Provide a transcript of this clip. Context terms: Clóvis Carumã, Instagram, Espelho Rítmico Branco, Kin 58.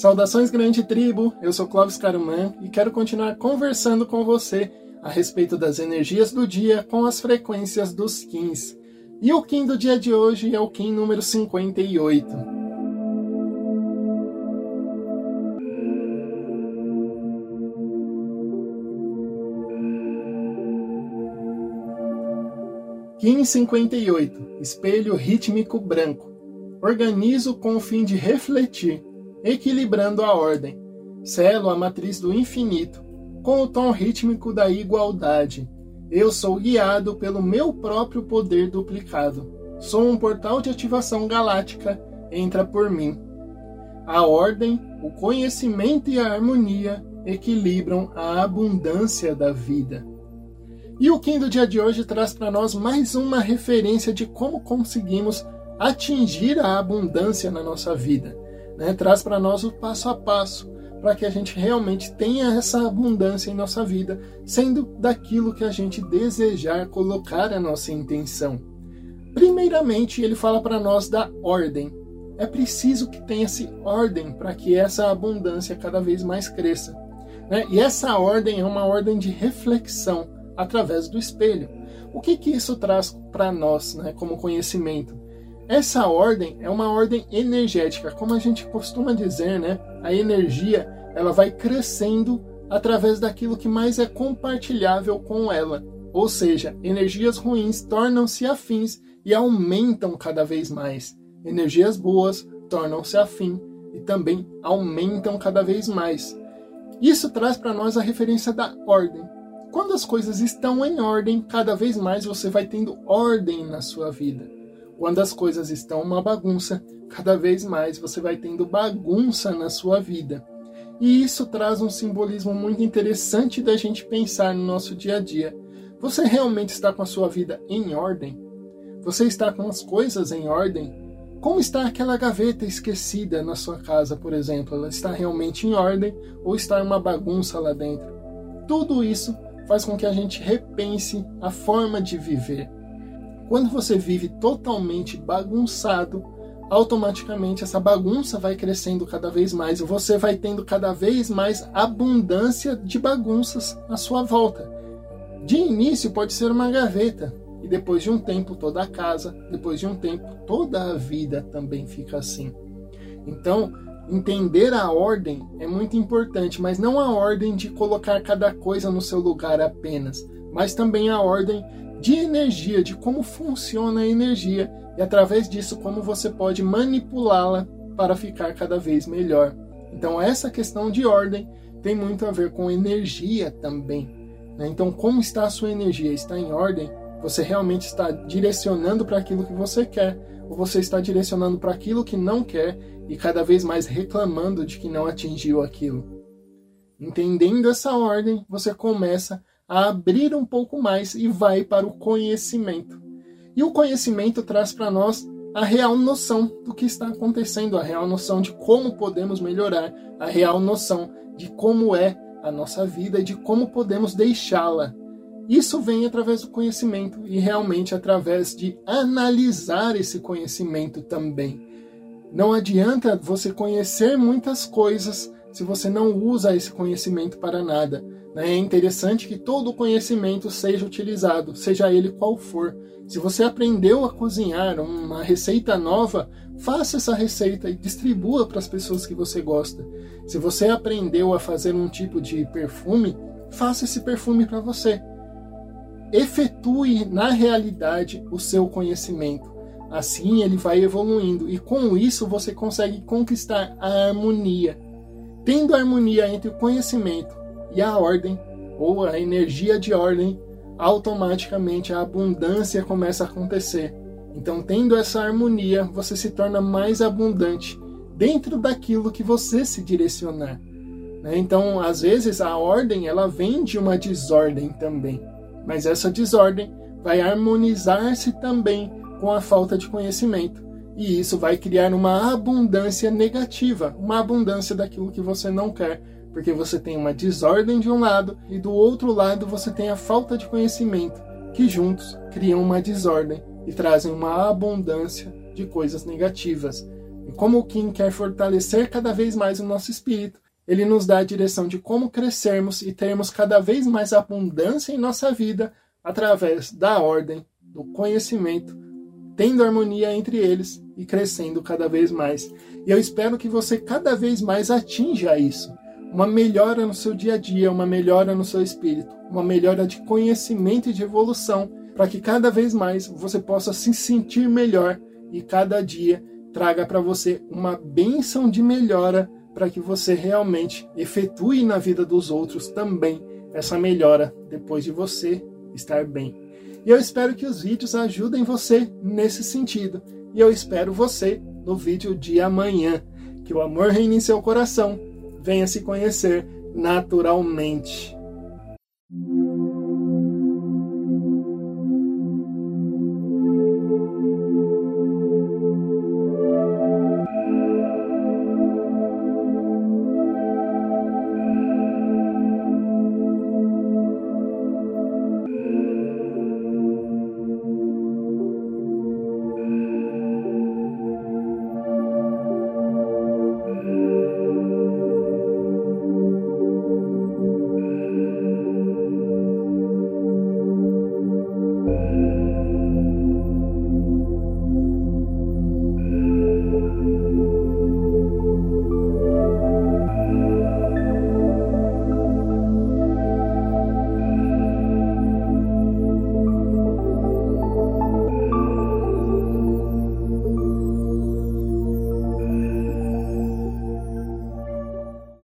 Saudações, grande tribo! Eu sou Clóvis Carumã e quero continuar conversando com você a respeito das energias do dia com as frequências dos Kins. E o Kin do dia de hoje é o Kin número 58. Kin 58, Espelho Rítmico Branco. Organizo com o fim de refletir, equilibrando a ordem. Selo a matriz do infinito, com o tom rítmico da igualdade. Eu sou guiado pelo meu próprio poder duplicado. Sou um portal de ativação galáctica, entra por mim. A ordem, o conhecimento e a harmonia equilibram a abundância da vida. E o Kin do dia de hoje traz para nós mais uma referência de como conseguimos atingir a abundância na nossa vida, né? Traz para nós o passo a passo, para que a gente realmente tenha essa abundância em nossa vida, sendo daquilo que a gente desejar colocar a nossa intenção. Primeiramente, ele fala para nós da ordem. É preciso que tenha-se ordem para que essa abundância cada vez mais cresça, né? E essa ordem é uma ordem de reflexão através do espelho. O que isso traz para nós, né, como conhecimento? Essa ordem é uma ordem energética, como a gente costuma dizer, né? A energia, ela vai crescendo através daquilo que mais é compartilhável com ela. Ou seja, energias ruins tornam-se afins e aumentam cada vez mais. Energias boas tornam-se afins e também aumentam cada vez mais. Isso traz para nós a referência da ordem. Quando as coisas estão em ordem, cada vez mais você vai tendo ordem na sua vida. Quando as coisas estão uma bagunça, cada vez mais você vai tendo bagunça na sua vida. E isso traz um simbolismo muito interessante da gente pensar no nosso dia a dia. Você realmente está com a sua vida em ordem? Você está com as coisas em ordem? Como está aquela gaveta esquecida na sua casa, por exemplo? Ela está realmente em ordem ou está uma bagunça lá dentro? Tudo isso faz com que a gente repense a forma de viver. Quando você vive totalmente bagunçado, automaticamente essa bagunça vai crescendo cada vez mais e você vai tendo cada vez mais abundância de bagunças à sua volta. De início pode ser uma gaveta e depois de um tempo toda a casa, depois de um tempo toda a vida também fica assim. Então, entender a ordem é muito importante, mas não a ordem de colocar cada coisa no seu lugar apenas, mas também a ordem de energia, de como funciona a energia e através disso como você pode manipulá-la para ficar cada vez melhor. Então essa questão de ordem tem muito a ver com energia também, né? Então como está a sua energia? Está em ordem? Você realmente está direcionando para aquilo que você quer ou você está direcionando para aquilo que não quer e cada vez mais reclamando de que não atingiu aquilo? Entendendo essa ordem, você começa a abrir um pouco mais e vai para o conhecimento. E o conhecimento traz para nós a real noção do que está acontecendo, a real noção de como podemos melhorar, a real noção de como é a nossa vida e de como podemos deixá-la. Isso vem através do conhecimento e realmente através de analisar esse conhecimento também. Não adianta você conhecer muitas coisas se você não usa esse conhecimento para nada. É interessante que todo conhecimento seja utilizado, seja ele qual for. Se você aprendeu a cozinhar uma receita nova, faça essa receita e distribua para as pessoas que você gosta. Se você aprendeu a fazer um tipo de perfume, faça esse perfume para você. Efetue na realidade o seu conhecimento. Assim ele vai evoluindo e com isso você consegue conquistar a harmonia. Tendo a harmonia entre o conhecimento e a ordem, ou a energia de ordem, automaticamente a abundância começa a acontecer. Então, tendo essa harmonia, você se torna mais abundante dentro daquilo que você se direcionar, né? Então, às vezes, a ordem ela vem de uma desordem também. Mas essa desordem vai harmonizar-se também com a falta de conhecimento. E isso vai criar uma abundância negativa, uma abundância daquilo que você não quer. Porque você tem uma desordem de um lado e do outro lado você tem a falta de conhecimento, que juntos criam uma desordem e trazem uma abundância de coisas negativas. E como o Kin quer fortalecer cada vez mais o nosso espírito, ele nos dá a direção de como crescermos e termos cada vez mais abundância em nossa vida através da ordem, do conhecimento, tendo harmonia entre eles e crescendo cada vez mais. E eu espero que você cada vez mais atinja isso. Uma melhora no seu dia a dia, uma melhora no seu espírito, uma melhora de conhecimento e de evolução, para que cada vez mais você possa se sentir melhor e cada dia traga para você uma bênção de melhora para que você realmente efetue na vida dos outros também essa melhora depois de você estar bem. E eu espero que os vídeos ajudem você nesse sentido. E eu espero você no vídeo de amanhã. Que o amor reine em seu coração. Venha se conhecer naturalmente.